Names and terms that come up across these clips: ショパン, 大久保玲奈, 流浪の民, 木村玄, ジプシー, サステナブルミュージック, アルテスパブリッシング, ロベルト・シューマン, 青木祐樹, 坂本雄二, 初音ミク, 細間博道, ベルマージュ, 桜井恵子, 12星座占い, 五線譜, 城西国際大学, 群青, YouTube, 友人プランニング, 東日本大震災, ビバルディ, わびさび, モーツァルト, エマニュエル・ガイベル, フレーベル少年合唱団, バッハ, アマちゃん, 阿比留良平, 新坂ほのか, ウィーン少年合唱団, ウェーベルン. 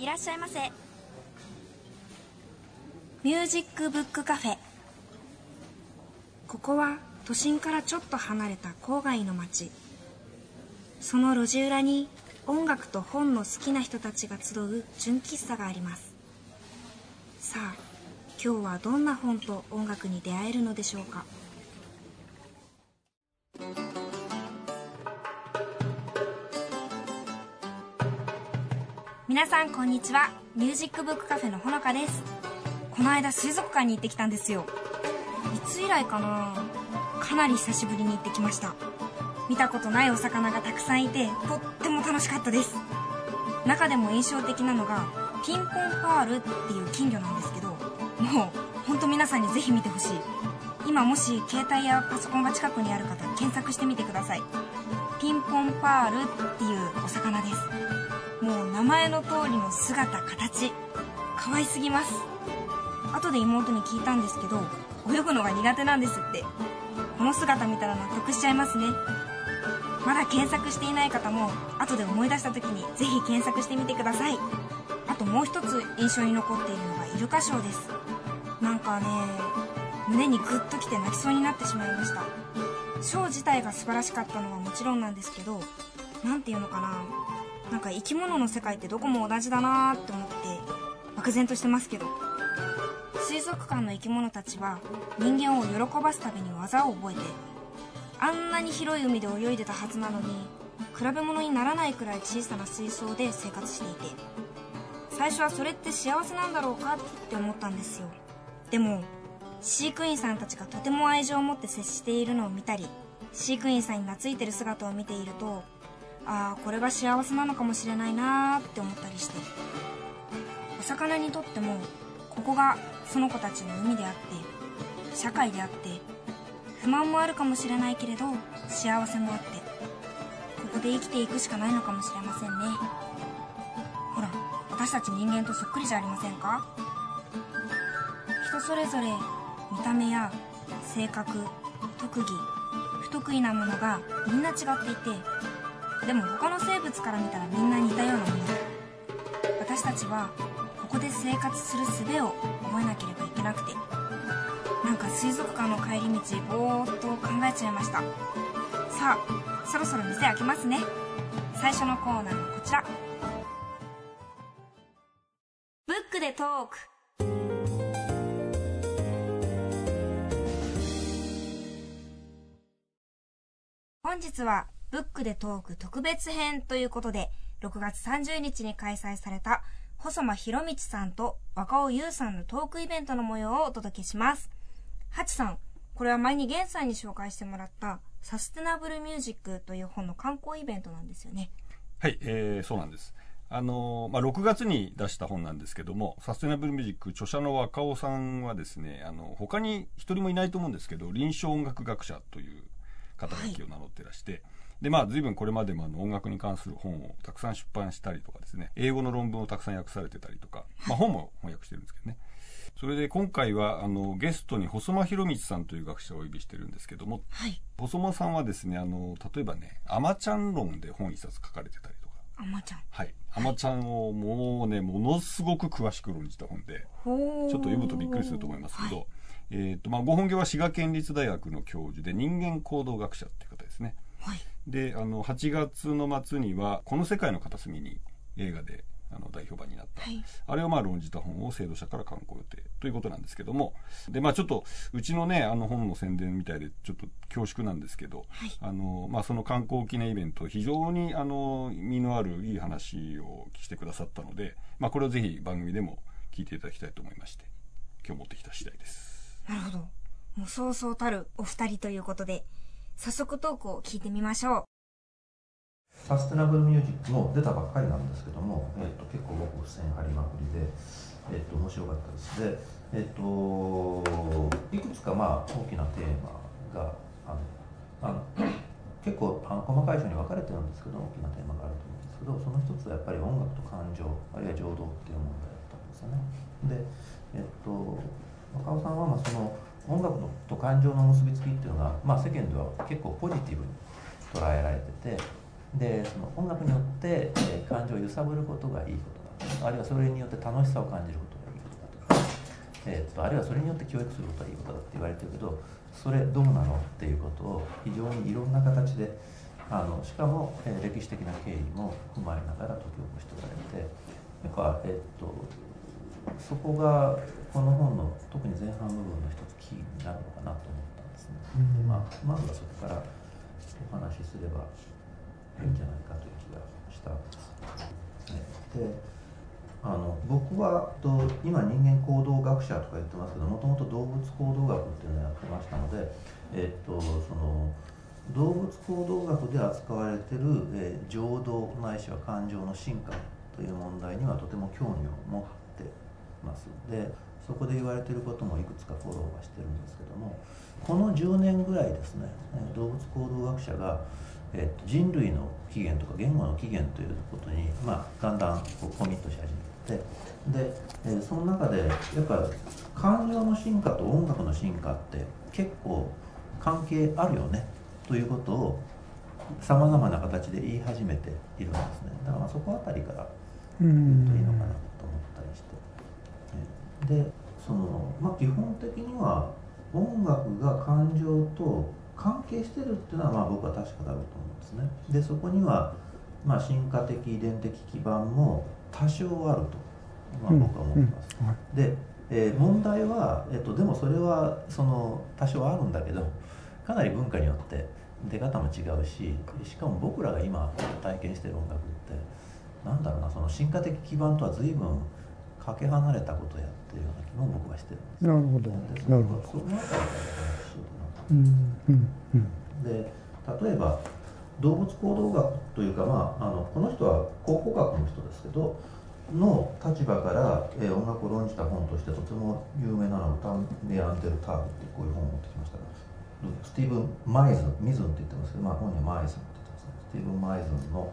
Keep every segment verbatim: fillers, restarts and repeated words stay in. いらっしゃいませ。ミュージックブックカフェ。ここは都心からちょっと離れた郊外の町。その路地裏に音楽と本の好きな人たちが集う純喫茶があります。さあ、今日はどんな本と音楽に出会えるのでしょうか。皆さんこんにちは。ミュージックブックカフェのほのかです。この間水族館に行ってきたんですよ。いつ以来かな。かなり久しぶりに行ってきました。見たことないお魚がたくさんいて、とっても楽しかったです。中でも印象的なのがピンポンパールっていう金魚なんですけど、もうほんと皆さんにぜひ見てほしい。今もし携帯やパソコンが近くにある方、検索してみてください。ピンポンパールっていうお魚です。もう名前の通りの姿形、可愛すぎます。後で妹に聞いたんですけど、泳ぐのが苦手なんですって。この姿見たら納得しちゃいますね。まだ検索していない方も、後で思い出した時にぜひ検索してみてください。あともう一つ印象に残っているのがイルカショーです。なんかね、胸にグッときて泣きそうになってしまいました。ショー自体が素晴らしかったのはもちろんなんですけど、なんていうのかな、なんか生き物の世界ってどこも同じだなーって思って漠然としてますけど、水族館の生き物たちは人間を喜ばすために技を覚えて、あんなに広い海で泳いでたはずなのに比べ物にならないくらい小さな水槽で生活していて、最初はそれって幸せなんだろうかって思ったんですよ。でも飼育員さんたちがとても愛情を持って接しているのを見たり、飼育員さんに懐いてる姿を見ていると、ああこれが幸せなのかもしれないなーって思ったりして、お魚にとってもここがその子たちの海であって社会であって、不満もあるかもしれないけれど幸せもあって、ここで生きていくしかないのかもしれませんね。ほら、私たち人間とそっくりじゃありませんか。人それぞれ見た目や性格、特技、不得意なものがみんな違っていて、でも他の生物から見たらみんな似たようなもの。私たちはここで生活する術を覚えなければいけなくて、なんか水族館の帰り道ぼーっと考えちゃいました。さあ、そろそろ店開けますね。最初のコーナーはこちら。ブックでトーク。本日はブックでトーク特別編ということで、ろくがつさんじゅうにちに開催された細間博道さんと若尾優さんのトークイベントの模様をお届けします。ハチさん、これは前にゲンさんに紹介してもらったサステナブルミュージックという本の刊行イベントなんですよね。はい、えー、そうなんです。あのーまあ、ろくがつに出した本なんですけども、サステナブルミュージック著者の若尾さんはですね、あの他に一人もいないと思うんですけど、臨床音楽学者という肩書きを名乗ってらして、はい、でまあ、随分これまでもあの音楽に関する本をたくさん出版したりとかですね、英語の論文をたくさん訳されてたりとか、まあ、本も翻訳してるんですけどね。それで今回はあのゲストに細間博道さんという学者をお呼びしてるんですけども、はい、細間さんはですね、あの例えばね、アマちゃん論で本一冊書かれてたりとか、アマちゃん、はい、アマちゃんをもうね、ものすごく詳しく論じた本で、ちょっと読むとびっくりすると思いますけど、はい、えーとまあ、ご本業は滋賀県立大学の教授で人間行動学者っていう方ですね。はい、であのはちがつの末には「この世界の片隅に」映画であの大評判になった、はい、あれをまあ論じた本を制度者から刊行予定ということなんですけども、で、まあ、ちょっとうちのね、あの本の宣伝みたいでちょっと恐縮なんですけど、はい、あのまあ、その刊行記念イベント、非常にあの身のあるいい話をしてくださったので、まあ、これをぜひ番組でも聞いていただきたいと思いまして、今日持ってきた次第です。なるほど、もうそうそうたるお二人ということで、早速トークを聞いてみましょう。サステナブルミュージックの出たばっかりなんですけども、えっと、結構僕付箋貼りまくりで、えっと、面白かったです。で、えっと、いくつかまあ大きなテーマがあのあの結構あの細かい章に分かれてるんですけど、大きなテーマがあると思うんですけど、その一つはやっぱり音楽と感情、あるいは情動っていう問題だったんですよね。で、えっと、若尾さんはまあその音楽と感情の結びつきっていうのが、まあ、世間では結構ポジティブに捉えられてて、でその音楽によって、えー、感情を揺さぶることがいいことだとあるいはそれによって楽しさを感じることがいいことだとか、えー、とあるいはそれによって教育することがいいことだって言われてるけど、それどうなのっていうことを非常にいろんな形で、あのしかも、えー、歴史的な経緯も踏まえながら解き起こしておられて、なんか、えー、とそこがこの本の特に前半部分の一つキーになるのかなと思ったんですね。で、まあ、まずはそこからお話しすればいいんじゃないかという気がしたんです。で、あの僕はと今人間行動学者とか言ってますけど、もともと動物行動学っていうのをやってましたので、えっと、その動物行動学で扱われてる、えー、情動ないしは感情の進化という問題にはとても興味を持ってます。で、そこで言われてることもいくつかフォローはしてるんですけども、このじゅうねんぐらいですね、動物行動学者がえっと、人類の起源とか言語の起源ということに、まあ、だんだんこうコミットし始めて、で、えー、その中でやっぱ感情の進化と音楽の進化って結構関係あるよねということをさまざまな形で言い始めているんですね。だからそこあたりから言うといいのかなと思ったりして、で、その、まあ、基本的には音楽が感情と関係してるっていうのは、まあ僕は確かだろうと思うんですね。で、そこには、まあ、進化的遺伝的基盤も多少あると、まあ、僕は思ってます。うんうん、で、えー、問題は、えっと、でもそれはその多少あるんだけど、かなり文化によって出方も違うし、しかも僕らが今体験してる音楽ってなんだろうな、その進化的基盤とは随分かけ離れたことをやってるような気も僕はしてるんです。なるほど。なるほど。そうなんだろう。うんうんうん、で、例えば動物行動学というか、まあ、あのこの人は考古学の人ですけどの立場から、えー、音楽を論じた本としてとても有名なのが「タン・ネアンデル・タール」ってこういう本を持ってきましたが、スティーブン・マイズンミズンって言ってますけど、まあ、本人はマイズンって言ってますね。スティーブン・マイズンの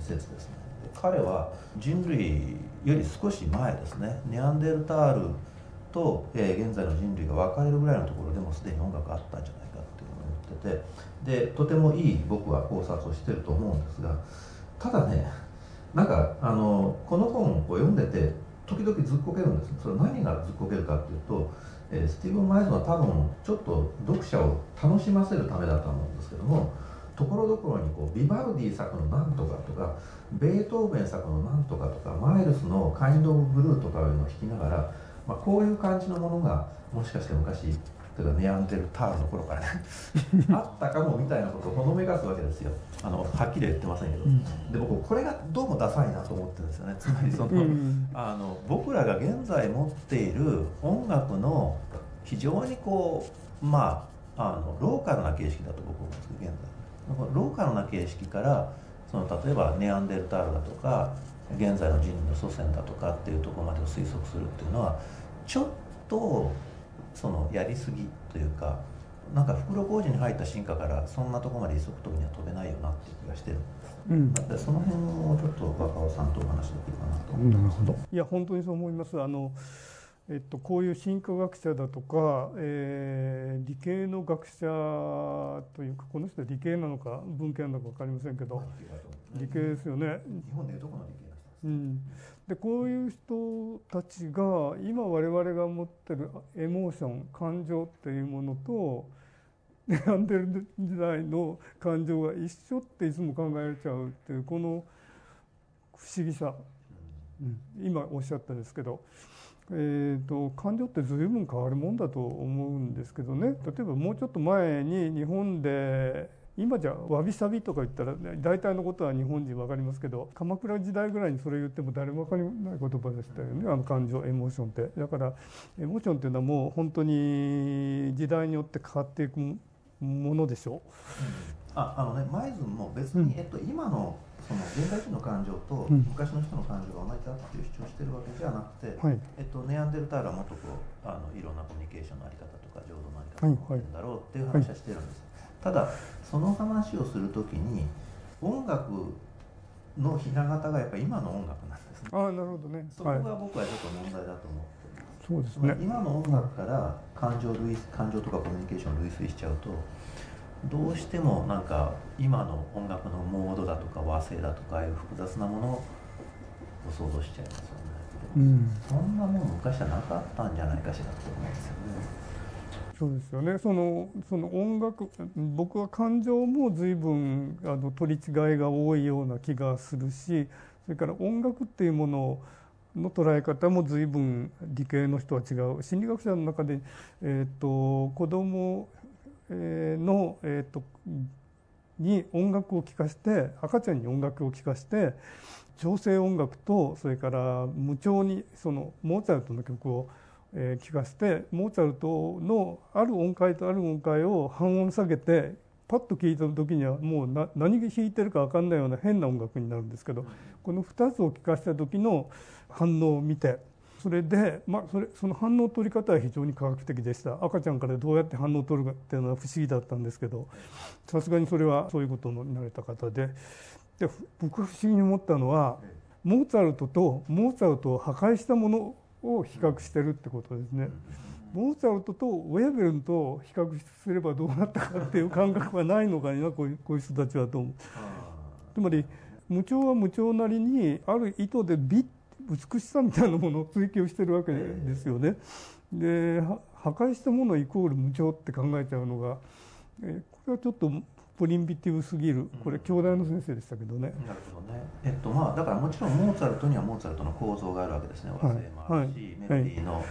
説ですね。で、彼は人類より少し前ですね、ネアンデルタールと、えー、現在の人類が分かれるぐらいのところでもすでに音楽あったんじゃないかっていうのを言ってて、でとてもいい僕は考察をしてると思うんですが、ただね、なんかあのこの本を読んでて時々ずっこけるんですね。それ何がずっこけるかっていうと、えー、スティーブン・マイズンは多分ちょっと読者を楽しませるためだと思うんですけども、ところどころにこうビバルディ作のなんとかとかベートーベン作のなんとかとかマイルスのカインド・オブ・ブルーとかいうのを弾きながら、まあ、こういう感じのものがもしかして昔というかネアンデルタールの頃からねあったかもみたいなことをほのめかすわけですよ。あのはっきりは言ってませんけど、うん、で僕これがどうもダサいなと思ってるんですよね。つまりその、うん、あの僕らが現在持っている音楽の非常にこう、まあ、あのローカルな形式だと僕は思うんですけど、現在ローカルな形式からその例えばネアンデルタールだとか現在の人類の祖先だとかっていうところまでを推測するっていうのはちょっとそのやりすぎというか、なんか袋小路に入った進化からそんなところまで急ぐ時には飛べないよなっていう気がしてるんです。うん、その辺をちょっと若尾さんとお話しできるかなと思います。なるほど。いや本当にそう思います。あの、えっと、こういう進化学者だとか、えー、理系の学者というか、この人は理系なのか文系なのか分かりませんけど、理系ですよね。日本でいうとこの理系。うん、でこういう人たちが今我々が持ってるエモーション感情っていうものとネアンデル時代の感情が一緒っていつも考えられちゃうっていうこの不思議さ、うん、今おっしゃったんですけど、えー、と感情って随分変わるもんだと思うんですけどね。例えばもうちょっと前に日本で今じゃわびさびとか言ったら大体のことは日本人分かりますけど、鎌倉時代ぐらいにそれ言っても誰も分かりない言葉でしたよね、あの感情エモーションって。だからエモーションっていうのはもう本当に時代によって変わっていくものでしょう。うん、ああのね、マイズンも別に、うん、えっと、今のその現代人の感情と昔の人の感情が同じだっていう主張してるわけじゃなくて、はい、えっと、ネアンデルタールはもっとこうあのいろんなコミュニケーションの在り方とか情動の在り方を持ってるんだろうっていう話はしてるんです。はいはい、ただその話をするときに音楽のひな形がやっぱり今の音楽なんですね。ああ、なるほどね。そこが僕はちょっと問題だと思っています。そうですね。今の音楽から感情類、感情とかコミュニケーションを類推しちゃうと、どうしてもなんか今の音楽のモードだとか和声だとかいう複雑なもの想像しちゃいますよね、うん、そんなもん昔はなかったんじゃないかしらって思うんですよね。そうですよね。その、その音楽、僕は感情も随分あの取り違いが多いような気がするし、それから音楽っていうものの捉え方も随分理系の人は違う。心理学者の中で、えー、と子供の、えー、とに音楽を聴かして赤ちゃんに音楽を聴かして調整音楽とそれから無調にそのモーツァルトの曲を聞かせてモーツァルトのある音階とある音階を半音下げてパッと聴いた時にはもうな何弾いてるか分かんないような変な音楽になるんですけど、このふたつを聴かせた時の反応を見て、それで、まあ、それその反応取り方は非常に科学的でした。赤ちゃんからどうやって反応を取るかっていうのは不思議だったんですけど、さすがにそれはそういうことになれた方 で, で僕が不思議に思ったのはモーツァルトとモーツァルトを破壊したものを比較してるってことですね。モーツァルトとウェーベルンと比較すればどうなったかっていう感覚はないのかなこういう、こういう人たちはと思う。つまり無調は無調なりにある意図で美、美しさみたいなものを追求してるわけですよね。で破壊したものイコール無調って考えちゃうのが、えこれはちょっとプリミティブすぎる。これ京大の先生でしたけどね。なるほどね。えっとまあだからもちろんモーツァルトにはモーツァルトの構造があるわけですね。和声もあるし、はい、メロディーの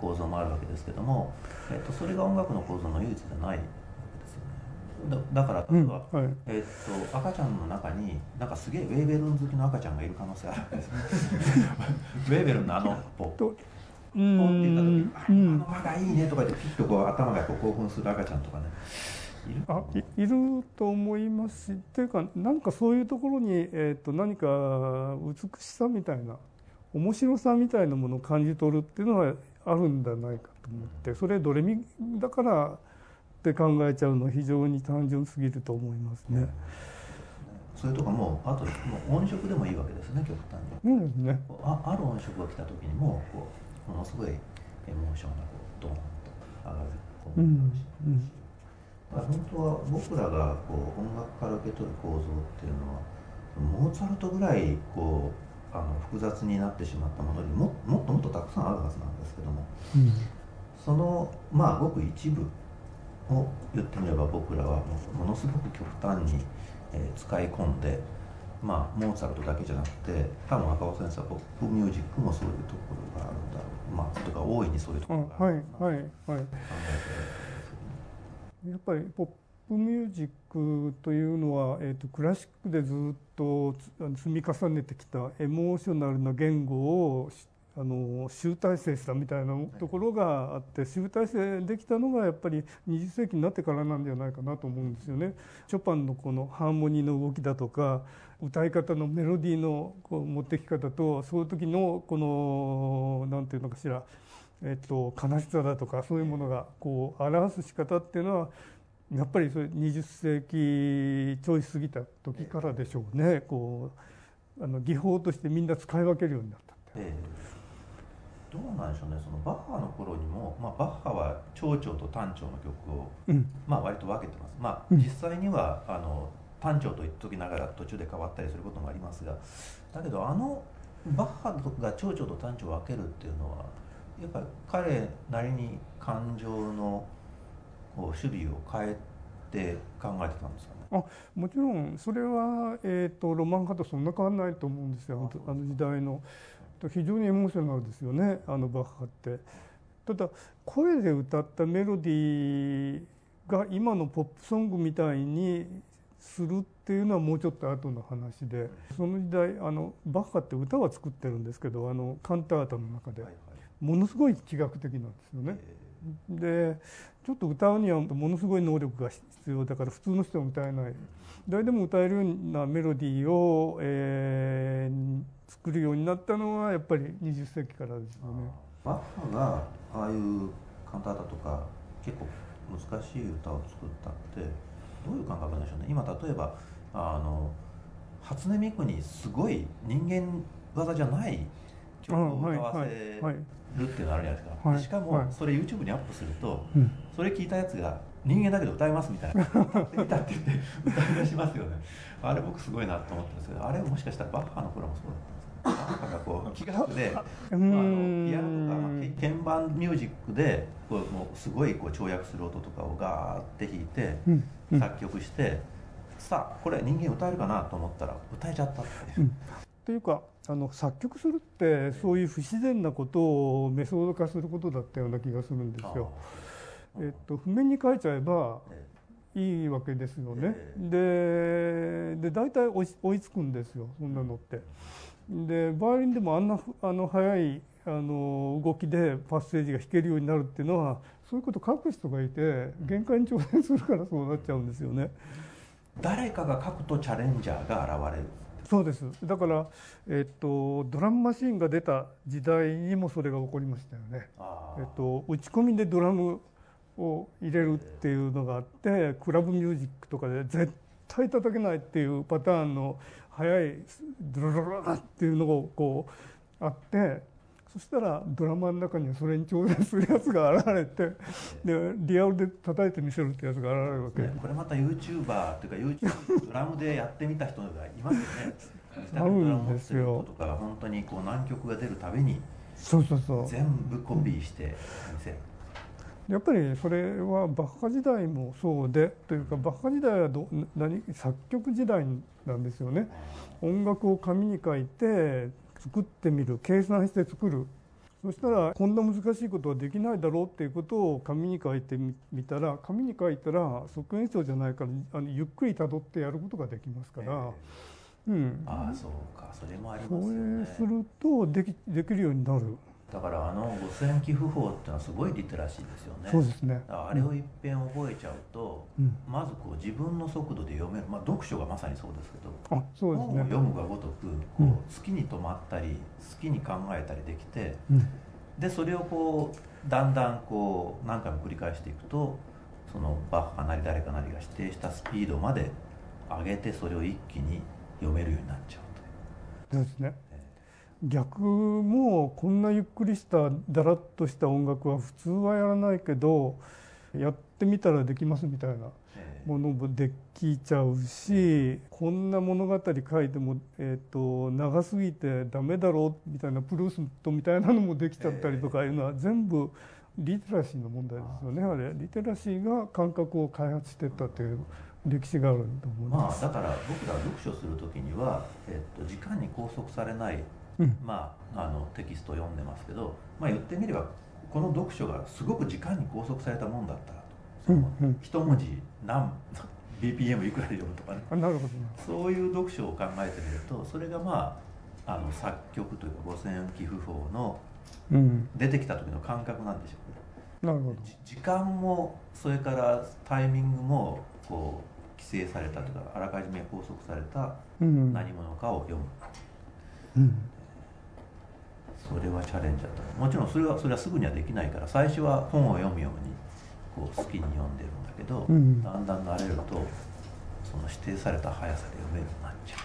構造もあるわけですけども、はい、えっとそれが音楽の構造の唯一じゃないわけですよね。だ, だから例えば、うんはい、えっと赤ちゃんの中になんかすげえウェーベルン好きの赤ちゃんがいる可能性あるわけですね。ウェーベルンのあのポッ。ポンって言った時に、うん、あの場がいいねとかでピッとこう頭がこう興奮する赤ちゃんとかね。い る, あ い, いると思いますし、というか何かそういうところに、えー、と何か美しさみたいな面白さみたいなものを感じ取るっていうのはあるんじゃないかと思って、それドレミだからって考えちゃうのは非常に単純すぎると思いますね。それとかもうあともう音色でもいいわけですね。極端に、うんですね、あ, ある音色が来た時にもこうものすごいエモーションがこうドーンと上がるこう、うんうん本当は僕らがこう音楽から受け取る構造っていうのはモーツァルトぐらいこうあの複雑になってしまったものより も, もっともっとたくさんあるはずなんですけども、うん、そのまあごく一部を言ってみれば僕らはものすごく極端に使い込んで、まあモーツァルトだけじゃなくて多分赤尾先生はポップミュージックもそういうところがあるんだろう、まあとか大いにそういうところがあるんだろうなと考えて、やっぱりポップミュージックというのは、えー、とクラシックでずっと積み重ねてきたエモーショナルな言語をあの集大成したみたいなところがあって、集大成できたのがやっぱりにじゅっ世紀になってからなんじゃないかなと思うんですよね。ショパンのこのハーモニーの動きだとか歌い方のメロディーのこう持ってき方と、そういう時のこのなんていうのかしらえっと、悲しさだとかそういうものがこう表す仕方っていうのはやっぱりそれにじゅっ世紀ちょい過ぎた時からでしょうね。こうあの技法としてみんな使い分けるようになったって、えー、どうなんでしょうね。そのバッハの頃にも、まあ、バッハは長調と短調の曲を、うんまあ、割と分けてます、まあ、実際には、うん、あの短調と言っときながら途中で変わったりすることもありますが、だけどあのバッハが長調と短調を分けるっていうのはやっぱり彼なりに感情のこう種類を変えて考えてたんですかね。あもちろんそれは、えー、とロマン派とそんな変わらないと思うんですよ。 あ, あの時代の非常にエモーショナルですよね、あのバッハって。ただ声で歌ったメロディーが今のポップソングみたいにするっていうのはもうちょっと後の話で、その時代あのバッハって歌は作ってるんですけど、あのカンタータの中で、はいものすごい気学的なんですよね。でちょっと歌うにはものすごい能力が必要だから普通の人は歌えない、誰でも歌えるようなメロディーを、えー、作るようになったのはやっぱりにじゅっ世紀からですよね。バッハがああいうカンタータとか結構難しい歌を作ったってどういう感覚なんでしょうね。今例えばあの初音ミクにすごい人間技じゃない曲を歌わせるっていうのあるじゃないですか、はい、しかもそれ YouTube にアップすると、はい、それ聞いたやつが人間だけど歌えますみたいな、うん、歌ってみたって言って歌い出しますよね。あれ僕すごいなと思ったんですけど、あれもしかしたらバッハの頃もそうだったんですか。なんかこう気が合ってピアノとか鍵盤ミュージックでこうもうすごいこう跳躍する音とかをガーって弾いて、うんうん、作曲してさあこれ人間歌えるかなと思ったら歌えちゃったっていう。うん、というかあの作曲するってそういう不自然なことをメソード化することだったような気がするんですよ。えっと譜面に書いちゃえばいいわけですよね。で、で大体追い、追いつくんですよそんなのって。でバイオリンでもあんなあの速いあの動きでパッセージが弾けるようになるっていうのはそういうことを書く人がいて限界に挑戦するからそうなっちゃうんですよね。誰かが書くとチャレンジャーが現れる。そうです。だから、えっと、ドラムマシンが出た時代にもそれが起こりましたよね。えっと、打ち込みでドラムを入れるっていうのがあってクラブミュージックとかで絶対叩けないっていうパターンの速いドロロロロっていうのがこうあってそしたらドラマの中にはそれに挑戦するやつが現れてでリアルで叩いてみせるってやつが現れるわけ、ね、これまた YouTuber というか YouTube ドラムでやってみた人がいますよね。ドラム持ってる人とか本当にこう難曲が出るたびにそうそうそう全部コピーして見せる。やっぱりそれはバッハ時代もそうでというかバッハ時代はど何作曲時代なんですよね。音楽を紙に書いて作ってみる計算して作るそしたらこんな難しいことはできないだろうっていうことを紙に書いてみたら紙に書いたら即演奏じゃないからあのゆっくりたどってやることができますから、えーうん、ああそうかそれもありますよね。そうするとでき、できるようになる。だからあのごせん寄付法ってのはすごいリテラシーですよね。そうですね。あれを一遍覚えちゃうと、うん、まずこう自分の速度で読める、まあ、読書がまさにそうですけど、あ、そうですね。本を読むがごとくこう好きに止まったり、うん、好きに考えたりできて、うん、でそれをこうだんだんこう何回も繰り返していくとそのバッハなり誰かなりが指定したスピードまで上げてそれを一気に読めるようになっちゃうという。そうですね。逆もこんなゆっくりしただらっとした音楽は普通はやらないけどやってみたらできますみたいなものもできちゃうしこんな物語書いてもえと長すぎてダメだろうみたいなプルーストみたいなのもできちゃったりとかいうのは全部リテラシーの問題ですよね。あれリテラシーが感覚を開発していったという歴史があると思います。まあだから僕ら読書する時にはえと時間に拘束されないうん、まあ、あのテキストを読んでますけど、まあ、言ってみればこの読書がすごく時間に拘束されたもんだったらと、うんうん、一文字何 ビーピーエム いくらで読むとかね。なるほど、ね、そういう読書を考えてみるとそれが、まあ、あの作曲というか五線寄付法の出てきた時の感覚なんでしょうね、うん、なるほど。時間もそれからタイミングもこう規制されたというかあらかじめ拘束された何者かを読む、うんうんそれはチャレンジだった。もちろんそれはそれはすぐにはできないから最初は本を読むようにこう好きに読んでるんだけど、うん、だんだん慣れるとその指定された速さで読めるようになっちゃ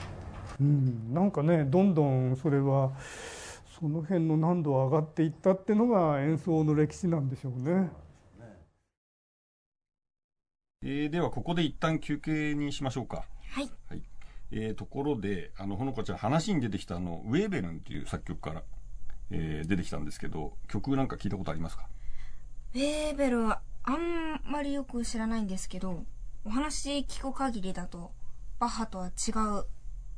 う、うん、なんかねどんどんそれはその辺の難度は上がっていったっていうのが演奏の歴史なんでしょうね。えー、ではここで一旦休憩にしましょうか。はい、はい。えー、ところであのほのかちゃん話に出てきたあのウェーベルンっていう作曲からえー、出てきたんですけど曲なんか聞いたことありますか？ウェーベルはあんまりよく知らないんですけどお話聞く限りだとバッハとは違う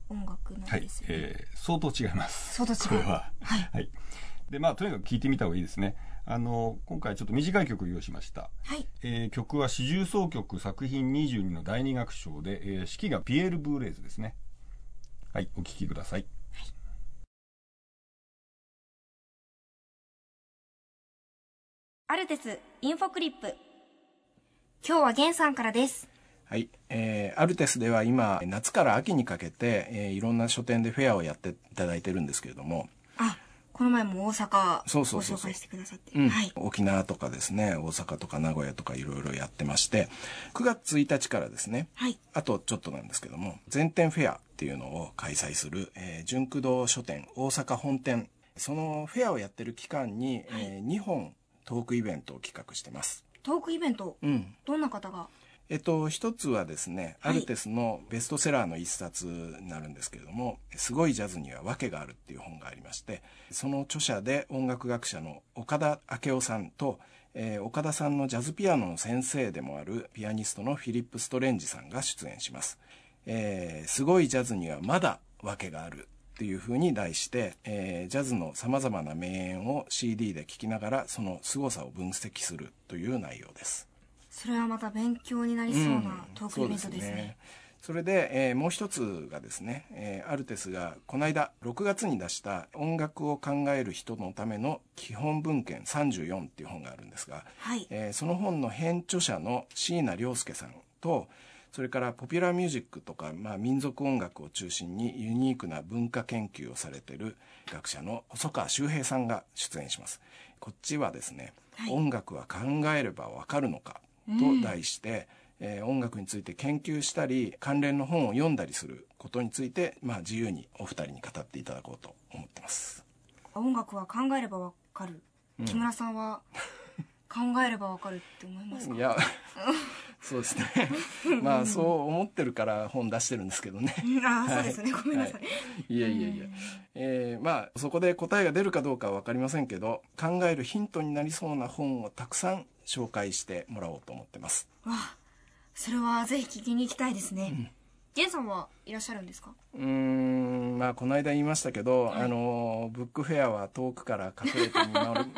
音楽なんですよね。はい、えー、相当違います。相当違うは、はいはい、でまあとにかく聞いてみた方がいいですね。あの今回ちょっと短い曲を用意しました、はい。えー、曲は四重奏曲作品にじゅうにのだいに楽章で、えー、指揮がピエール・ブーレーズですね。はい、お聴きください。アルテスインフォクリップ、今日はゲンさんからです。はい、えー、アルテスでは今夏から秋にかけて、えー、いろんな書店でフェアをやっていただいてるんですけれども、あ、この前も大阪ご紹介してくださって、うん、はい、沖縄とかですね大阪とか名古屋とかいろいろやってましてくがつついたちからですね、はい、あとちょっとなんですけども全店フェアっていうのを開催する、えー、純駆動書店大阪本店そのフェアをやってる期間に、はい、えー、にほんトークイベントを企画してます。トークイベント、うん、どんな方が？えっと、一つはですね、はい、アルテスのベストセラーの一冊になるんですけれども、すごいジャズには訳があるっていう本がありまして、その著者で音楽学者の岡田明夫さんと、えー、岡田さんのジャズピアノの先生でもあるピアニストのフィリップ・ストレンジさんが出演します。えー、すごいジャズにはまだ訳があるっていうふうに題して、えー、ジャズの様々な名演を シーディー で聴きながらその凄さを分析するという内容です。それはまた勉強になりそうなトークイベントですね。うん、そうですね。それで、えー、もう一つがですね、えー、アルテスがこの間ろくがつに出した音楽を考える人のための基本文献さんじゅうよんっていう本があるんですが、はい、えー、その本の編著者の椎名亮介さんと、それからポピュラーミュージックとか、まあ、民族音楽を中心にユニークな文化研究をされている学者の細川周平さんが出演します。こっちはですね、はい、音楽は考えればわかるのかと題して、うん、えー、音楽について研究したり関連の本を読んだりすることについて、まあ、自由にお二人に語っていただこうと思ってます。音楽は考えればわかる。木村さんは、うん、考えればわかるって思いますか？いやそうですねまあそう思ってるから本出してるんですけどねああ、そうですね、はい、ごめんなさい、はい、いやいやいや、えー、まあそこで答えが出るかどうかは分かりませんけど、考えるヒントになりそうな本をたくさん紹介してもらおうと思ってます。わあ、それはぜひ聞きに行きたいですね、うん。ジェンさんはいらっしゃるんですか？うーん、まあこの間言いましたけど、はい、あのブックフェアは遠くから隠れて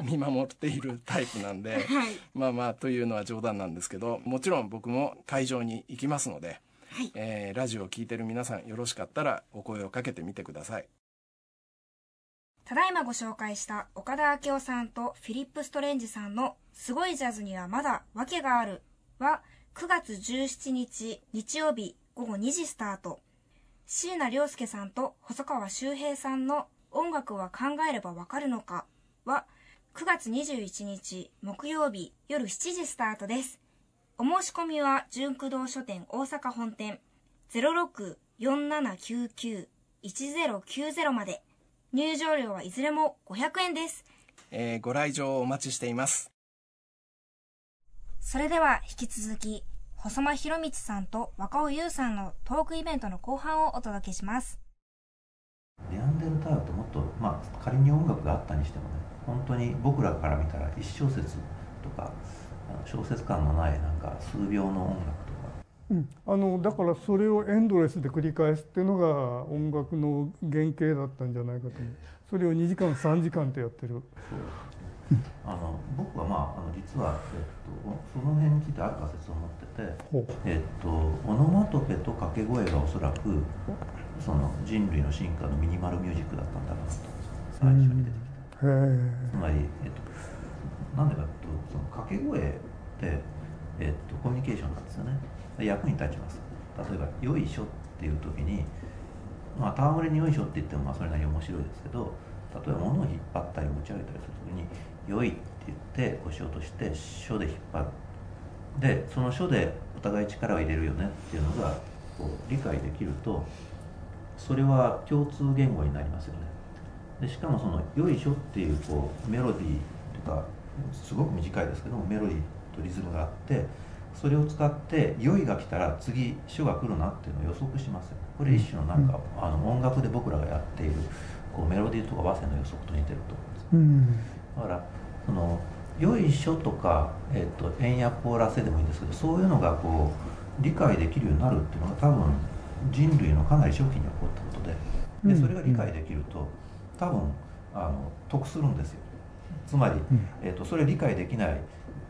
見守, 見守っているタイプなんで、はい、まあまあというのは冗談なんですけど、もちろん僕も会場に行きますので、はい、えー、ラジオを聞いてる皆さん、よろしかったらお声をかけてみてください。ただいまご紹介した岡田明夫さんとフィリップ・ストレンジさんのすごいジャズにはまだ訳があるはくがつじゅうしちにち日曜日ごごにじスタート。椎名亮介さんと細川周平さんの音楽は考えればわかるのかはくがつにじゅういちにち木曜日夜しちじスタートです。お申し込みは純駆動書店大阪本店 ゼロろくよんななきゅうきゅういちゼロきゅうゼロ まで。入場料はいずれもごひゃくえんです、えー、ご来場をお待ちしています。それでは引き続き細間弘道さんと若尾優さんのトークイベントの後半をお届けします。ネアンデルタールともっと、まあ、仮に音楽があったにしてもね、本当に僕らから見たら一小節とか小節感のないなんか数秒の音楽とか、うん、あのだからそれをエンドレスで繰り返すっていうのが音楽の原型だったんじゃないかと思う。それをにじかんさんじかんとやってる。あの僕は、まあ、あの実は、えっと、その辺についてある仮説を持ってて、えっと、オノマトペと掛け声がおそらくその人類の進化のミニマルミュージックだったんだろうなと、最初に出てきた、うん、つまり、えっと、なんでかというと、その掛け声って、えっと、コミュニケーションなんですよね。役に立ちます。例えば「よいしょ」っていう時に、まあ、戯れに「よいしょ」って言っても、まあ、それなりに面白いですけど、例えば物を引っ張ったり持ち上げたりする時に「よい」って言って腰を落として書で引っ張る。でその書でお互い力を入れるよねっていうのがこう理解できると、それは共通言語になりますよね。でしかもその「よいしょ」っていうこうメロディーとか、すごく短いですけどもメロディーとリズムがあって、それを使って「よい」が来たら次書が来るなっていうのを予測しますよね。これ一種のなんか、あの音楽で僕らがやっているこうメロディーとか和声の予測と似てると思うんです、うん、だからその「よいしょ」とか「えー、とえんやこらせ」でもいいんですけど、そういうのがこう理解できるようになるっていうのが多分人類のかなり初期に起こったこと で, で、それが理解できると多分あの得するんですよ。つまり、えー、とそれを理解できない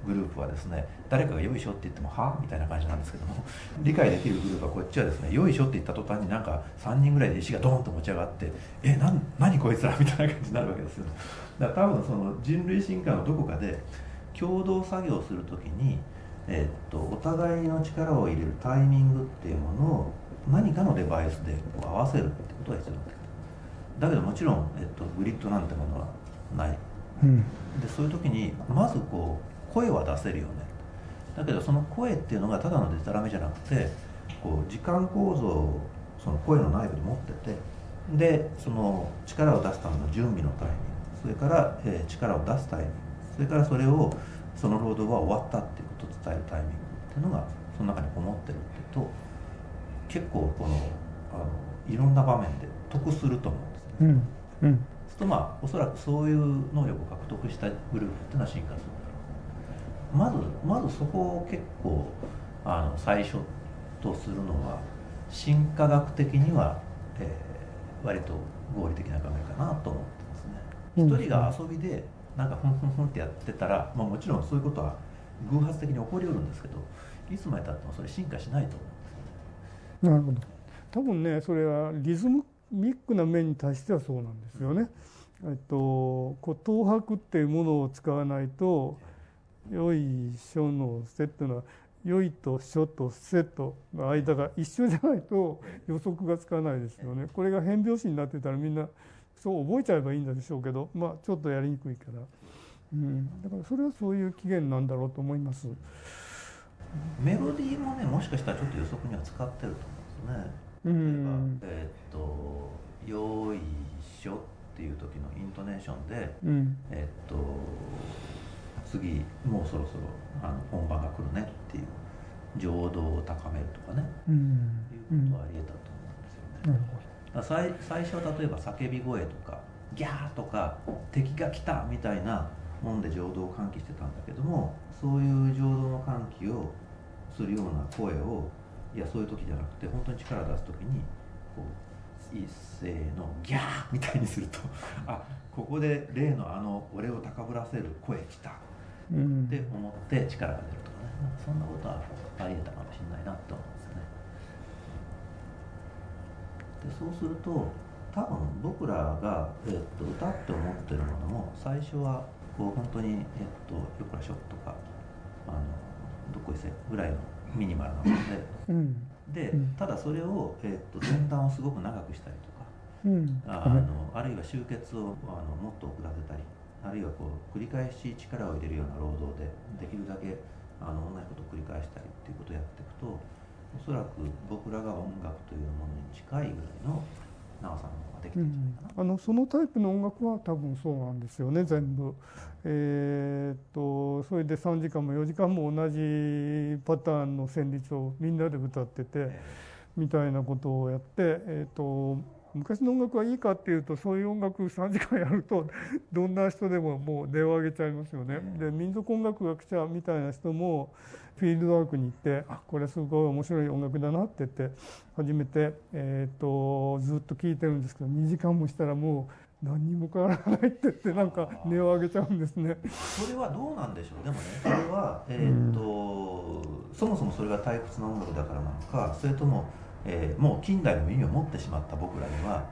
グループはですね、誰かが「よいしょ」って言っても「は？」みたいな感じなんですけども、理解できるグループはこっちはですね、「よいしょ」って言った途端になんかさんにんぐらいで石がドーンと持ち上がって「えな何こいつら」みたいな感じになるわけですよ。だから多分その人類進化のどこかで共同作業する時に、えー、っとお互いの力を入れるタイミングっていうものを何かのデバイスでこう合わせるってことが必要なんだけど、だけどもちろん、えー、っとグリッドなんてものはない、うん、でそういう時にまずこう声は出せるよね。だけどその声っていうのがただのデタラメじゃなくて、こう時間構造をその声の内部に持ってて、でその力を出すための準備のタイミング、それから、えー、力を出すタイミング、それからそれをその労働は終わったっていうことを伝えるタイミングっていうのが、そその中にこもってるっていうと結構このあのいろんな場面で得すると思うんですね、うんうん、そうするとまあおそらくそういう能力を獲得したグループっていうのは進化するだろう。まずまずそこを結構あの最初とするのは進化学的には、えー、割と合理的な考えかなと思ってますね。一、うん、人が遊びでなんかふんふんふんってやってたら、まあ、もちろんそういうことは偶発的に起こりうるんですけどいつまでたってもそれ進化しないと思うんですよね。なるほど。多分ねそれはリズミックな面に対してはそうなんですよね、うん、えっとこう等伯っていうものを使わないとよいしょのせっていうのはよいとしょとせとの間が一緒じゃないと予測がつかないですよね。これが変拍子になってたらみんなそう覚えちゃえばいいんでしょうけど、まあ、ちょっとやりにくいから、うん、だからそれはそういう起源なんだろうと思います。メロディーもねもしかしたらちょっと予測には使ってると思うんですね。例えば、えー、っとよいしょっていう時のイントネーションで、うん、えー、っと次もうそろそろあの本番が来るねっていう情動を高めるとかね、うん、いうことはありえたと思うんですよね、うん、だ 最, 最初は例えば叫び声とかギャーとか敵が来たみたいなもんで情動を喚起してたんだけどもそういう情動の喚起をするような声をいやそういう時じゃなくて本当に力を出す時にこう一斉のギャーみたいにするとあここで例のあの俺を高ぶらせる声来たって思って力が出るとかね、なんかそんなことはありえたかもしれないなって思うんですよね。でそうすると多分僕らが、えー、っと歌って思ってるものも最初はこう本当に、えー、っとよくらしょとかあのどっこいせぐらいのミニマルなもので、うん、でただそれを、えー、っと前段をすごく長くしたりとか、うん、あ, あ, のあるいは集結をあのもっと遅らせたり。あるいはこう繰り返し力を入れるような労働でできるだけあの同じことを繰り返したりっていうことをやっていくとおそらく僕らが音楽というものに近いぐらいの長さのものができてるんじゃないかな、うん、あのそのタイプの音楽は多分そうなんですよね全部、えー、っとそれでさんじかんもよじかんも同じパターンの旋律をみんなで歌っててみたいなことをやって、えー、っと昔の音楽はいいかっていうとそういう音楽さんじかんやるとどんな人でももう音を上げちゃいますよね。で民族音楽学者みたいな人もフィールドワークに行ってあこれすごい面白い音楽だなって言って初めてえっとずっと聴いてるんですけどにじかんもしたらもう何にも変わらないって言ってなんか音を上げちゃうんですね。それはどうなんでしょう。でもねそれはえっとそもそもそれが退屈な音楽だからなのかそれともえー、もう近代の耳を持ってしまった僕らには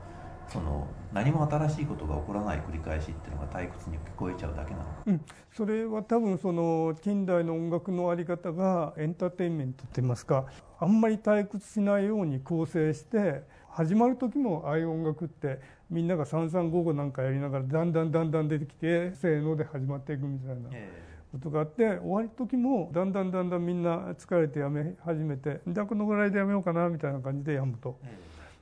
その何も新しいことが起こらない繰り返しっていうのが退屈に聞こえちゃうだけなのか、うん、それは多分その近代の音楽のあり方がエンターテインメントって言いますかあんまり退屈しないように構成して始まる時もああいう音楽ってみんながさんさんごごなんかやりながらだんだんだんだん出てきてせーので始まっていくみたいな。えーことがあって終わる時もだんだんだんだんみんな疲れてやめ始めてじゃあこのぐらいでやめようかなみたいな感じでやむと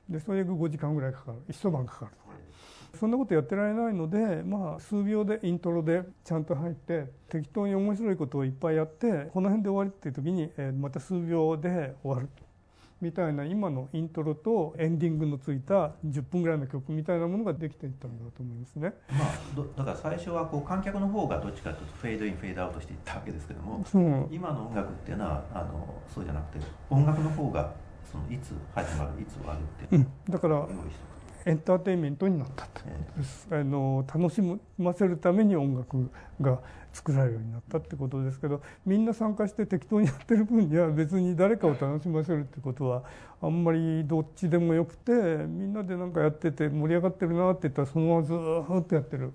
でそれがごじかんぐらいかかる一晩かかるとかそんなことやってられないのでまあ数秒でイントロでちゃんと入って適当に面白いことをいっぱいやってこの辺で終わりっていう時にまた数秒で終わるみたいな今のイントロとエンディングのついたじゅっぷんぐらいの曲みたいなものができていったんだと思いますね、まあ、だから最初はこう観客の方がどっちかというとフェードインフェードアウトしていったわけですけども今の音楽っていうのはあのそうじゃなくて音楽の方がそのいつ始まるいつ終わるっていう、うん、だからエンターテインメントになったってことです、えー、あの楽しませるために音楽が作られるようになったってことですけどみんな参加して適当にやってる分には別に誰かを楽しませるってことはあんまりどっちでもよくてみんなで何かやってて盛り上がってるなって言ったらそのままずーっとやってる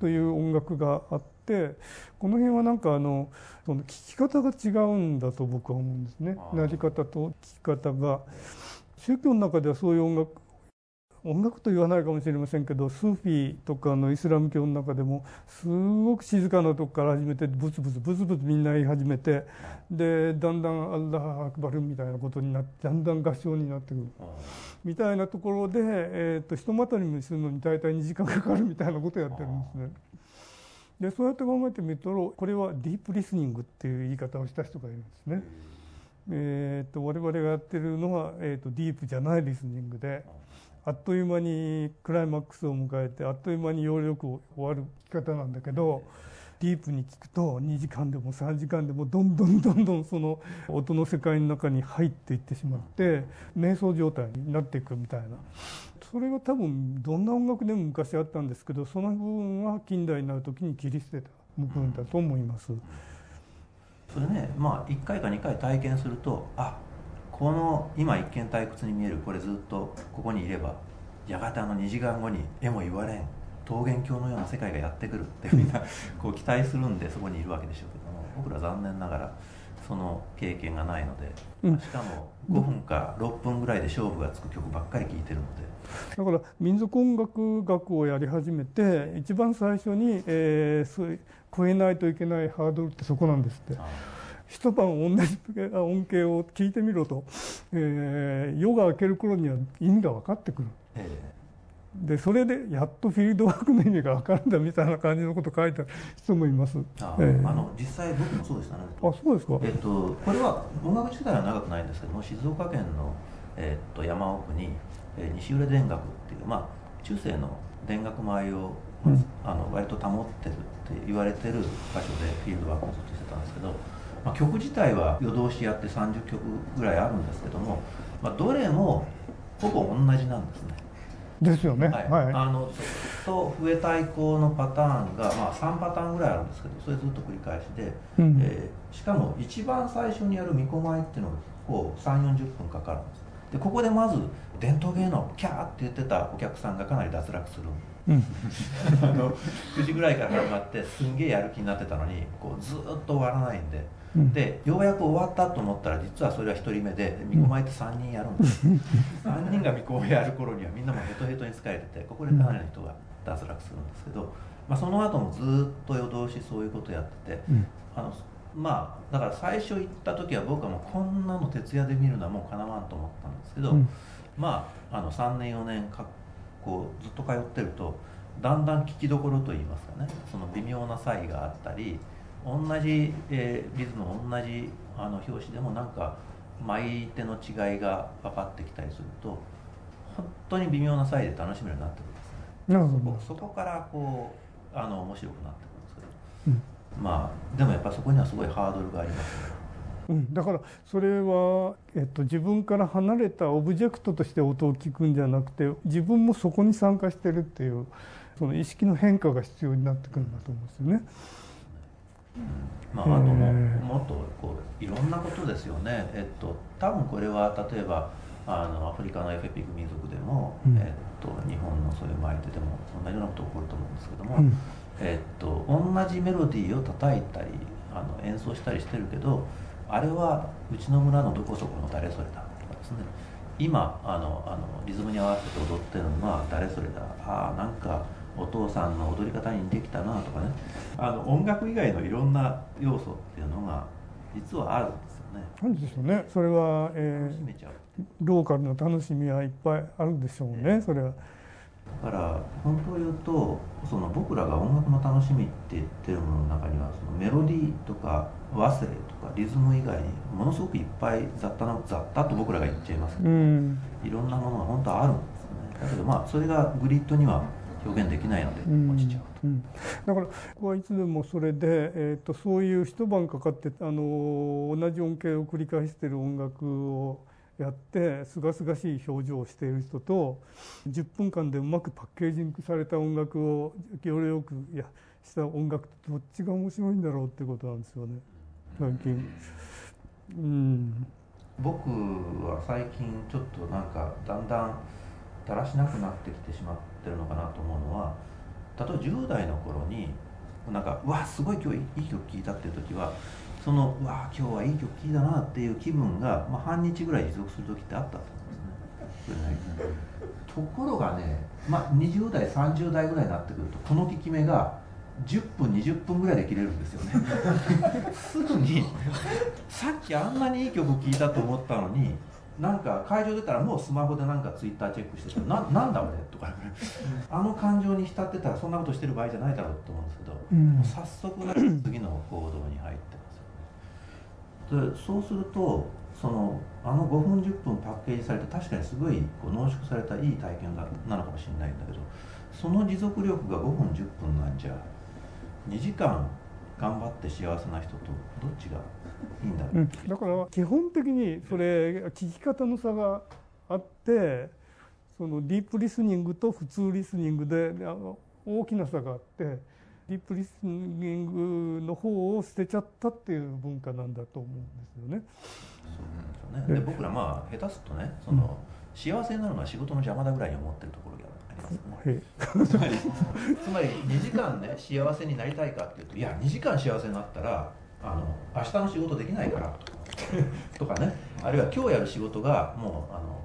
という音楽があってこの辺はなんかあのその聴き方が違うんだと僕は思うんですね。鳴り方と聴き方が宗教の中ではそういう音楽音楽と言わないかもしれませんけどスーフィーとかのイスラム教の中でもすごく静かなとこから始めてブツブツブツブツみんな言い始めてでだんだんアッラーアクバルみたいなことになってだんだん合唱になってくるみたいなところで、えー、と人またりにするのに大体にじかんかかるみたいなことをやってるんですね。でそうやって考えてみるとこれはディープリスニングっていう言い方をした人がいるんですね。えー、と我々がやってるのは、えー、とディープじゃないリスニングで、あっという間にクライマックスを迎えて、あっという間に要領よく終わる聞き方なんだけど、ディープに聞くとにじかんでもさんじかんでもどんどんどんどんその音の世界の中に入っていってしまって瞑想状態になっていくみたいな、それは多分どんな音楽でも昔あったんですけど、その部分は近代になる時に切り捨てた部分だと思います。それね、まあ、いっかいかにかい体験すると、あ、この今一見退屈に見えるこれずっとここにいればやがてあのにじかんごにえも言われん桃源郷のような世界がやってくるってみんなこう期待するんでそこにいるわけでしょうけども、僕ら残念ながらその経験がないので、しかもごふんかろっぷんぐらいで勝負がつく曲ばっかり聴いてるので、うん、だから民族音楽学をやり始めて一番最初に、えー、そう超えないといけないハードルってそこなんですって。一晩同じ音形を聴いてみろと、えー、夜が明ける頃には意味が分かってくる、えー、でそれでやっとフィールドワークの意味が分かるんだみたいな感じのことを書いてある人もいます。あ、えー、あの実際僕もそうでしたね。あ、そうですか。えっと、これは音楽自体は長くないんですけども、静岡県の、えっと、山奥に、えー、西浦田楽っていう、まあ、中世の田楽舞を、うん、あの割と保ってるって言われてる場所でフィールドワークをずっとしてたんですけど、まあ、曲自体は夜通しやってさんじゅっきょくぐらいあるんですけども、まあ、どれもほぼ同じなんですね。ですよね。はい。はい、あのずっと笛太鼓のパターンが、まあ、さんパターンぐらいあるんですけど、それずっと繰り返しで、うん、えー、しかも一番最初にやる巫女舞っていうのがこうさんじゅうよんじゅっぷんかかるんです。でここでまず伝統芸能キャーって言ってたお客さんがかなり脱落する、うん、あのくじぐらいから始まってすんげえやる気になってたのにこうずっと終わらないんで、うん、でようやく終わったと思ったら実はそれはひとりめで巫女舞ってさんにんやるんです、うん、さんにんが巫女をやる頃にはみんなもヘトヘトに疲れてて、ここでかなりの人が脱落するんですけど、まあ、その後もずっと夜通しそういうことやってて、うん、あのまあ、だから最初行った時は僕はもうこんなの徹夜で見るのはもうかなわんと思ったんですけど、うん、まあ、あのさんねんよねんかこうずっと通ってるとだんだん聞きどころといいますかね、その微妙な差異があったり、同じ、えー、リズム同じあの拍子でもなんか舞手の違いが分かってきたりすると本当に微妙な差異で楽しめるようになってくるんですね。そこ、そこからこうあの面白くなってくるんですけど、うん、まあ、でもやっぱりそこにはすごいハードルがあります、ね、うん、だからそれは、えっと、自分から離れたオブジェクトとして音を聞くんじゃなくて自分もそこに参加してるっていうその意識の変化が必要になってくるんだと思うんですよね、うん、まあ、あと も, もっとこういろんなことですよね、えっと、多分これは例えばあのアフリカのエフェピグ民族でも、うん、えっと、日本のそういう舞手でも同じようなことが起こると思うんですけども、うん、えっと、同じメロディーを叩いたりあの演奏したりしてるけど、あれはうちの村のどこそこの誰それだとかですね、今あのあのリズムに合わせて踊ってるのは誰それだ、ああなんかお父さんの踊り方に似てきたなとかね、あの音楽以外のいろんな要素っていうのが実はあるんですよね。あるでしょうね。それは、えー、ローカルの楽しみはいっぱいあるでしょうね、えー、それは。だから本当を言うとその僕らが音楽の楽しみって言ってるものの中にはそのメロディーとか和声とかリズム以外にものすごくいっぱい雑多な雑多と僕らが言っちゃいますけど、うん、いろんなものが本当はあるんですよね。だけどまあそれがグリッドには表現できないので落ちちゃうと、うんうん、だから僕はいつでもそれで、えー、とそういう一晩かかって、あのー、同じ音形を繰り返してる音楽をやってすがすがしい表情をしている人とじゅっぷんかんでうまくパッケージングされた音楽をよりよくやした音楽とどっちが面白いんだろうってことなんですよね最近、うん、僕は最近ちょっとなんかだんだんだらしなくなってきてしまってるのかなと思うのは、例えばじゅうだいの頃になんかうわすごい今日いい曲聴いたっていう時はそのうわ今日はいい曲聴いたなっていう気分が、まあ、半日ぐらい持続する時ってあったと思うんですね。ところがね、まあ、にじゅうだいさんじゅうだいぐらいになってくるとこの効き目がじゅっぷんにじゅっぷんぐらいで切れるんですよねすぐにさっきあんなにいい曲聴いたと思ったのになんか会場出たらもうスマホでなんかツイッターチェックしてて な, なんだ俺とかあの感情に浸ってたらそんなことしてる場合じゃないだろうと思うんですけど、うん、もう早速次の行動に入ってます。でそうするとそのあのごふんじゅっぷんパッケージされた、確かにすごいこう濃縮されたいい体験がなのかもしれないんだけど、その持続力がごふんじゅっぷんなんじゃにじかん頑張って幸せな人とどっちがいいんだろう、うん、だから基本的にそれ聞き方の差があって、そのディープリスニングと普通リスニングであの大きな差があって、ディープリスニングの方を捨てちゃったっていう文化なんだと思うんですよね。そうなんですよね。で僕らまあ下手すとね、その、うん、幸せになるのは仕事の邪魔だぐらいに思ってるところがありますよね。つまりにじかんね幸せになりたいかっていうと、いやにじかん幸せになったらあの明日の仕事できないからとかね、あるいは今日やる仕事がもうあの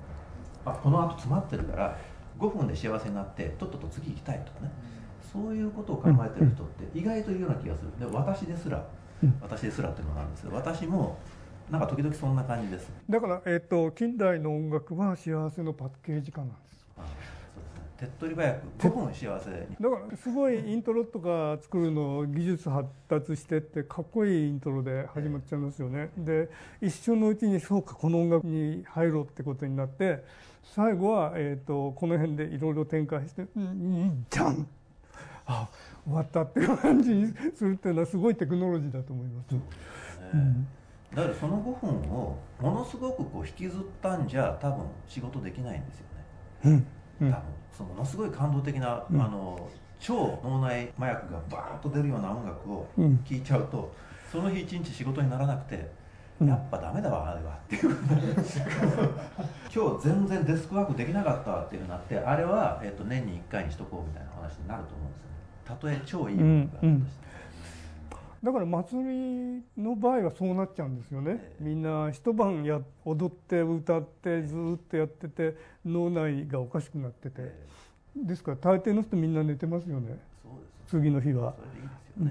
あこの後詰まってるからごふんで幸せになってとっとと次行きたいとかね、そういうことを考えてる人って意外といるような気がする。で私ですら私ですらっていうのがあるんですけど、私もなんか時々そんな感じです。だから、えー、と近代の音楽は幸せのパッケージ化なんです。あそうです、ね、手っ取り早くごふん幸せに。だからすごいイントロとか作るの技術発達してってかっこいいイントロで始まっちゃいますよね、えー、で一瞬のうちにそうかこの音楽に入ろうってことになって、最後は、えー、とこの辺でいろいろ展開してうんじゃんあ終わったって感じにするっていうのはすごいテクノロジーだと思います。そうですね、うん、だからそのごふんをものすごくこう引きずったんじゃ多分仕事できないんですよね、うんうん、多分そのものすごい感動的な、うん、あの超脳内麻薬がバーッと出るような音楽を聴いちゃうと、うん、その日一日仕事にならなくて、うん、やっぱダメだわあれはっていう今日全然デスクワークできなかったっていうふうになって、あれは、えっと、年にいっかいにしとこうみたいな話になると思うんですよね、たとえ超いいものがあるとして、うんうん、だから祭りの場合はそうなっちゃうんですよね。みんな一晩や踊って歌ってずっとやってて脳内がおかしくなってて、ですから大抵の人みんな寝てますよね。そうですよね。次の日は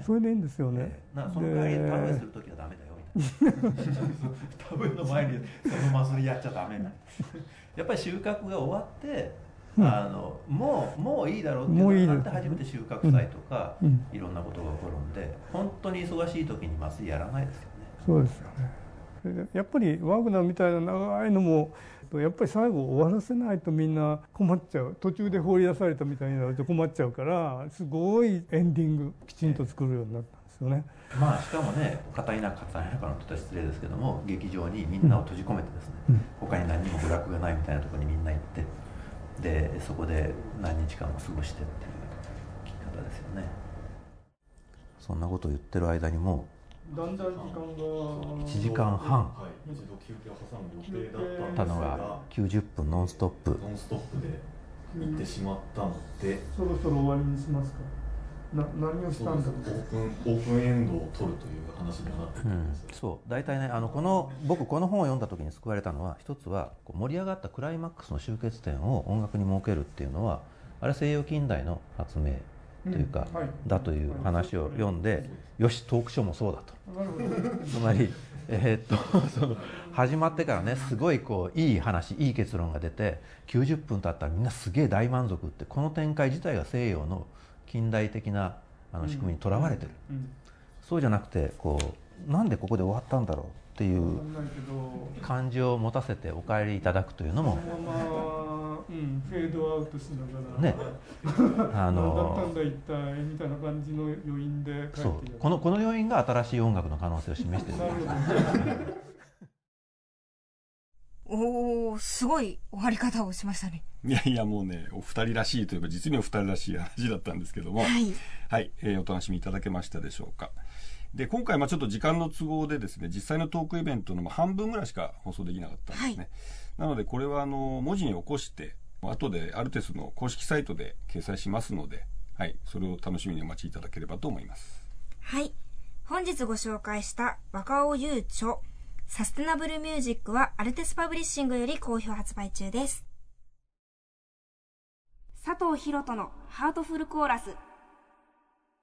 それでいいんですよね。その代わり食べするときはダメだよみたいな食べの前にその祭りやっちゃダメなやっぱり収穫が終わってあのもうもういいだろうっていうのになって初めて収穫祭とかいろんなことが起こるんで、本当に忙しい時に祭りやらないですよね。そうですよね。やっぱりワーグナーみたいな長いのもやっぱり最後終わらせないとみんな困っちゃう、途中で放り出されたみたいになると困っちゃうから、すごいエンディングきちんと作るようになったんですよね。まあしかもね、片田舎片田舎の人は失礼ですけども、劇場にみんなを閉じ込めてですね、うん、他に何も娯楽がないみたいなところにみんな行って。でそこで何日間も過ごしてっていう聞き方ですよね。そんなことを言ってる間にもうだんだん時間がいちじかんはん、はい、一度休憩を挟む予定だったのがきゅうじゅっぷんノンストップノンストップで行ってしまったので、そろそろ終わりにしますか。な何をしたんだろう。オープンオープンエンドを取るという話になってくるんです、うん、そう大体ね、あのこの僕この本を読んだ時に救われたのは、一つはこう盛り上がったクライマックスの集結点を音楽に設けるっていうのはあれ西洋近代の発明というか、うんはい、だという話を読んで、よしトークショーもそうだとつまり、えー、っとその始まってからねすごいこういい話いい結論が出てきゅうじゅっぷん経ったらみんなすげえ大満足って、この展開自体が西洋の近代的なあの仕組みにとらわれてる、うんうん、そうじゃなくてこうなんでここで終わったんだろうっていう感じを持たせてお帰りいただくというのも、そのまま、うん、フェードアウトしながらねあの何だったんだ一体みたいな感じの余韻で帰っている。このこの余韻が新しい音楽の可能性を示しているおー、すごい終わり方をしましたね。いやいや、もうね、お二人らしいというか、実にお二人らしい話だったんですけども、はい、はいえー、お楽しみいただけましたでしょうか。で、今回、まあちょっと時間の都合でですね、実際のトークイベントの半分ぐらいしか放送できなかったんですね。はい、なので、これはあの、文字に起こして、後でアルテスの公式サイトで掲載しますので、はい、それを楽しみにお待ちいただければと思います。はい、本日ご紹介した若尾優著サステナブルミュージックはアルテスパブリッシングより好評発売中です。佐藤寛人のハートフルコーラス。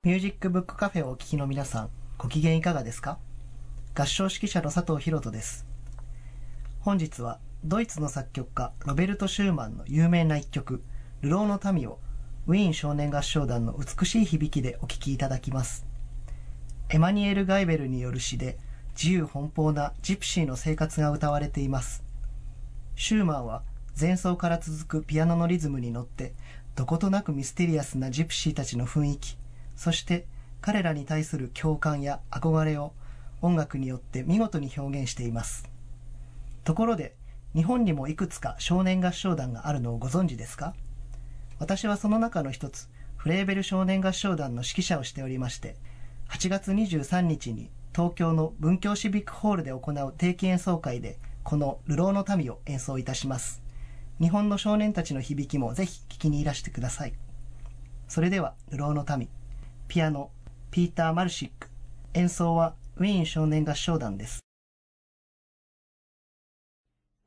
ミュージックブックカフェをお聞きの皆さん、ご機嫌いかがですか。合唱指揮者の佐藤寛人です。本日はドイツの作曲家ロベルト・シューマンの有名な一曲流浪の民をウィーン少年合唱団の美しい響きでお聞きいただきます。エマニュエル・ガイベルによる詩で自由奔放なジプシーの生活が歌われています。シューマンは前奏から続くピアノのリズムに乗って、どことなくミステリアスなジプシーたちの雰囲気、そして彼らに対する共感や憧れを音楽によって見事に表現しています。ところで、日本にもいくつか少年合唱団があるのをご存知ですか？私はその中の一つ、フレーベル少年合唱団の指揮者をしておりまして、はちがつにじゅうさんにちに東京の文教シビックホールで行う定期演奏会で、この流浪の民を演奏いたします。日本の少年たちの響きもぜひ聞きにいらしてください。それでは、流浪の民、ピアノ、ピーター・マルシック、演奏はウィーン少年合唱団です。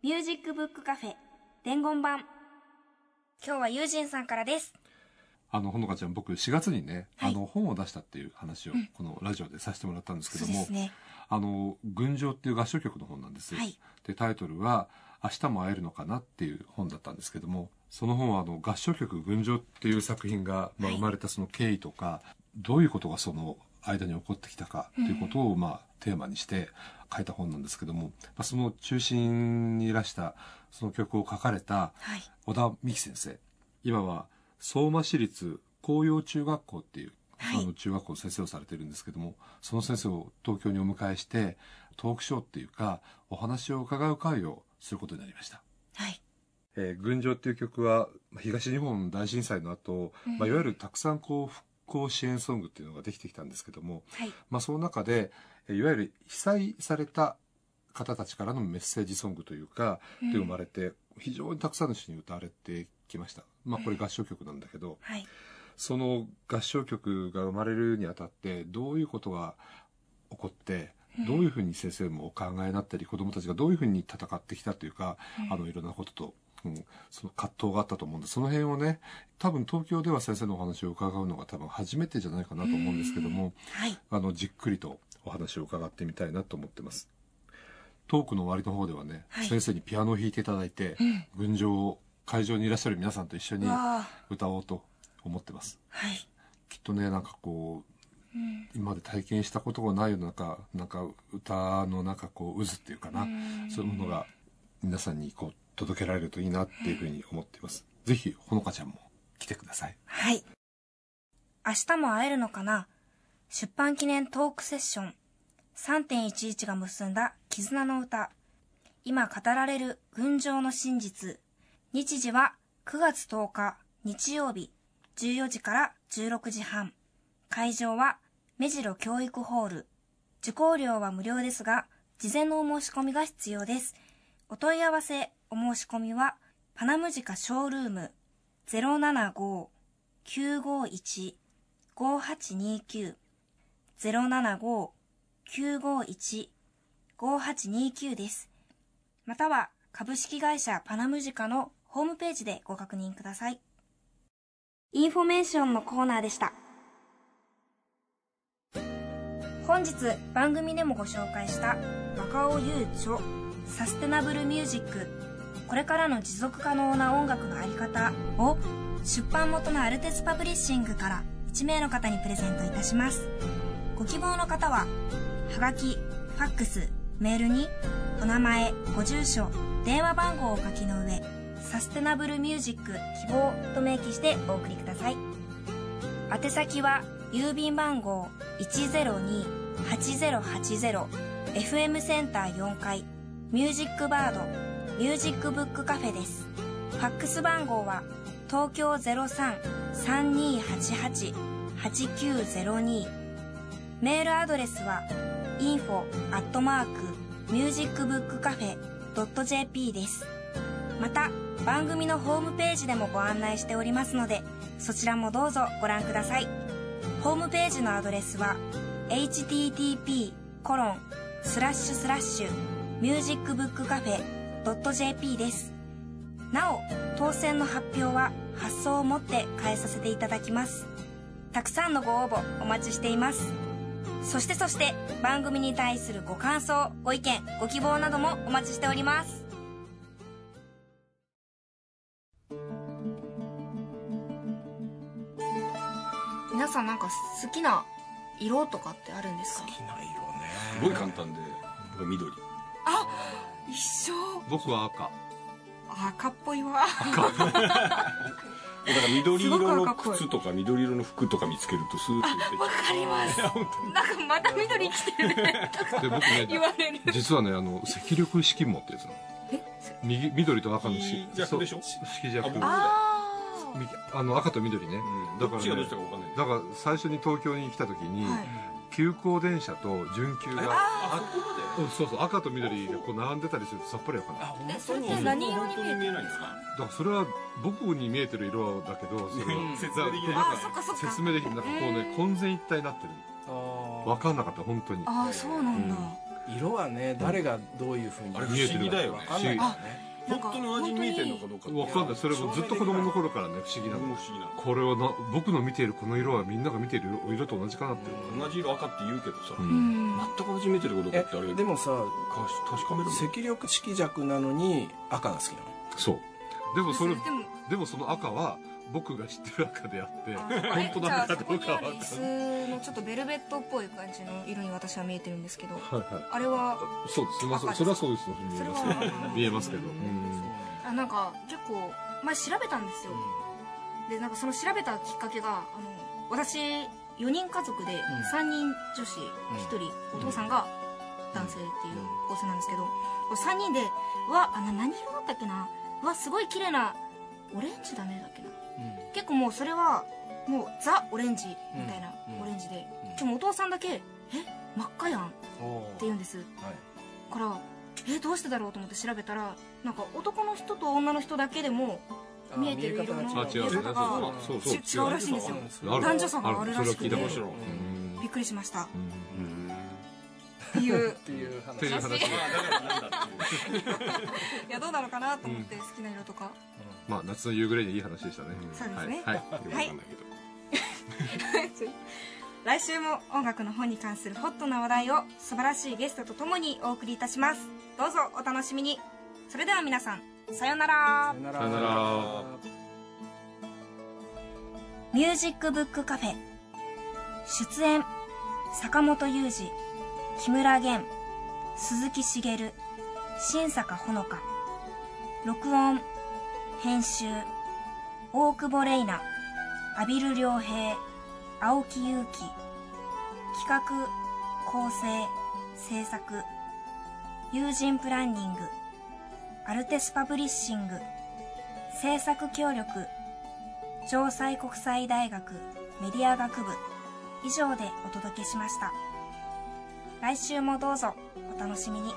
ミュージックブックカフェ伝言版、今日はユージンさんからです。あのほのかちゃん、僕しがつにね、はい、あの本を出したっていう話をこのラジオでさせてもらったんですけども、うんね、あの群青っていう合唱曲の本なんです、はい、でタイトルは明日も会えるのかなっていう本だったんですけども、その本はあの合唱曲群青っていう作品が、まあ、生まれたその経緯とか、はい、どういうことがその間に起こってきたかということを、まあ、テーマにして書いた本なんですけども、まあ、その中心にいらしたその曲を書かれた小田美希先生、はい、今は相馬市立紅葉中学校っていう、はい、あの中学校の先生をされているんですけども、その先生を東京にお迎えしてトークショーっていうかお話を伺う会をすることになりました。はい。えー、群青っていう曲は東日本大震災の後、うん、まあ、いわゆるたくさんこう復興支援ソングっていうのができてきたんですけども、はい、まあ、その中でいわゆる被災された方たちからのメッセージソングというか、うん、で生まれて非常にたくさんの人に歌われてきました。まあこれ合唱曲なんだけど、うん、はい、その合唱曲が生まれるにあたってどういうことが起こって、うん、どういうふうに先生もお考えになったり、子どもたちがどういうふうに戦ってきたというか、うん、あのいろんなことと、うん、その葛藤があったと思うんで、その辺をね、多分東京では先生のお話を伺うのが多分初めてじゃないかなと思うんですけども、うん、はい、あのじっくりとお話を伺ってみたいなと思ってます。トークの終わりの方ではね、はい、先生にピアノを弾いていただいて、うん、群青を会場にいらっしゃる皆さんと一緒に歌おうと思ってます。はい、きっとね、なんかこう、うん、今まで体験したことがないような中、なんか歌のなんかこう渦っていうかな、うん、そういうものが皆さんにこう届けられるといいなっていうふうに思っています。うん、ぜひほのかちゃんも来てください。はい。明日も会えるのかな。出版記念トークセッション さんてんいちいち が結んだ絆の歌、今語られる群青の真実。日時はくがつとおか日曜日じゅうよじからじゅうろくじはん、会場は目白教育ホール、受講料は無料ですが事前のお申し込みが必要です。お問い合わせお申し込みはパナムジカショールーム ゼロななごーきゅうごーいちごーはちにーきゅうゼロななごーきゅうごーいちごーはちにーきゅうです。または株式会社パナムジカのホームページでご確認ください。インフォメーションのコーナーでした。本日番組でもご紹介した若尾優著サステナブルミュージック、これからの持続可能な音楽のあり方を出版元のアルテスパブリッシングからいちめいの方にプレゼントいたします。ご希望の方ははがき、ファックス、メールにお名前、ご住所、電話番号をお書きの上、サステナブルミュージック希望と明記してお送りください。宛先は郵便番号 いちゼロにーはちゼロはちゼロ エフエム センターよんかいミュージックバードミュージックブックカフェです。ファックス番号は東京 ゼロさん さんにーはちはち はちきゅうゼロに、メールアドレスは インフォ アットマーク ミュージックブックカフェ ドット ジェーピー です。また番組のホームページでもご案内しておりますので、そちらもどうぞご覧ください。ホームページのアドレスは エイチティーティーピー コロン スラッシュ スラッシュ ミュージックブックカフェ ドット ジェーピー です。なお当選の発表は発送をもって返させていただきます。たくさんのご応募お待ちしています。そしてそして番組に対するご感想、ご意見、ご希望などもお待ちしております。皆さんなんか好きな色とかってあるんですか？好きな色ね、すごい簡単でぱ緑。あ、一緒。僕は赤。赤っぽいわ。赤っぽい。だから緑色の靴とか緑色の服とか見つけるとスーッと出てきて。わかります。なんかまた緑着てるね。で僕ね、言われる。実はね、あの赤緑色もってやつの。右緑と赤の色弱でしょ？色弱。あの赤と緑ね。だからね、だから最初に東京に来た時に急行電車と準急がそうそう赤と緑がこう並んでたりするとさっぱりわかんない。え、それって何色に見えないんですか？だからそれは僕に見えてる色だけど、それは説明できない。説明できない。なんかこうね混然一体になってる。わかんなかった本当に。ああそうなんだ。色はね誰がどういう風に見えてるかわかんないからね。本当に同じに見えてるのかどうかわかんない。それもずっと子供の頃からね不思議なの。これはな僕の見ているこの色はみんなが見ている色と同じかなって。同じ色赤って言うけどさ、全く同じ見てることかってあれ。でもさ、確かめる。赤緑色弱なのに赤が好きなの。そう。でもそれでもその赤は僕が知ってる赤であって本当なんだかどうかわかんない。ちょっとベルベットっぽい感じの色に私は見えてるんですけど、あれはそうです。まあそれはそうです。見えますけど。あ、なんか結構前調べたんですよ。でなんかその調べたきっかけが、あの私よにん家族でさんにん女子ひとりお父さんが男性っていう構成なんですけど、さんにんでわあ何色だったっけな、わすごい綺麗なオレンジだねだっけな。結構もうそれは。もうザ・オレンジみたいなオレンジで、でもお父さんだけ「え真っ赤やん」って言うんです。だから「えどうしてだろう?」と思って調べたら、なんか男の人と女の人だけでも見えてる色の見え方が違うらしいんですよ。男女差があるらしくてびっくりしましたっていう話。いやどうなのかなと思って、好きな色とか。まあ夏の夕暮れにいい話でしたね。そうですね。はい。来週も音楽の本に関するホットな話題を素晴らしいゲストとともにお送りいたします。どうぞお楽しみに。それでは皆さん、さよなら。さよなら。ミュージックブックカフェ。出演、坂本雄二、木村玄、鈴木茂、新坂ほのか。録音、編集、大久保玲奈、阿比留良平、青木祐樹。企画、構成、制作、友人プランニング、アルテスパブリッシング。制作協力、城西国際大学メディア学部。以上でお届けしました。来週もどうぞお楽しみに。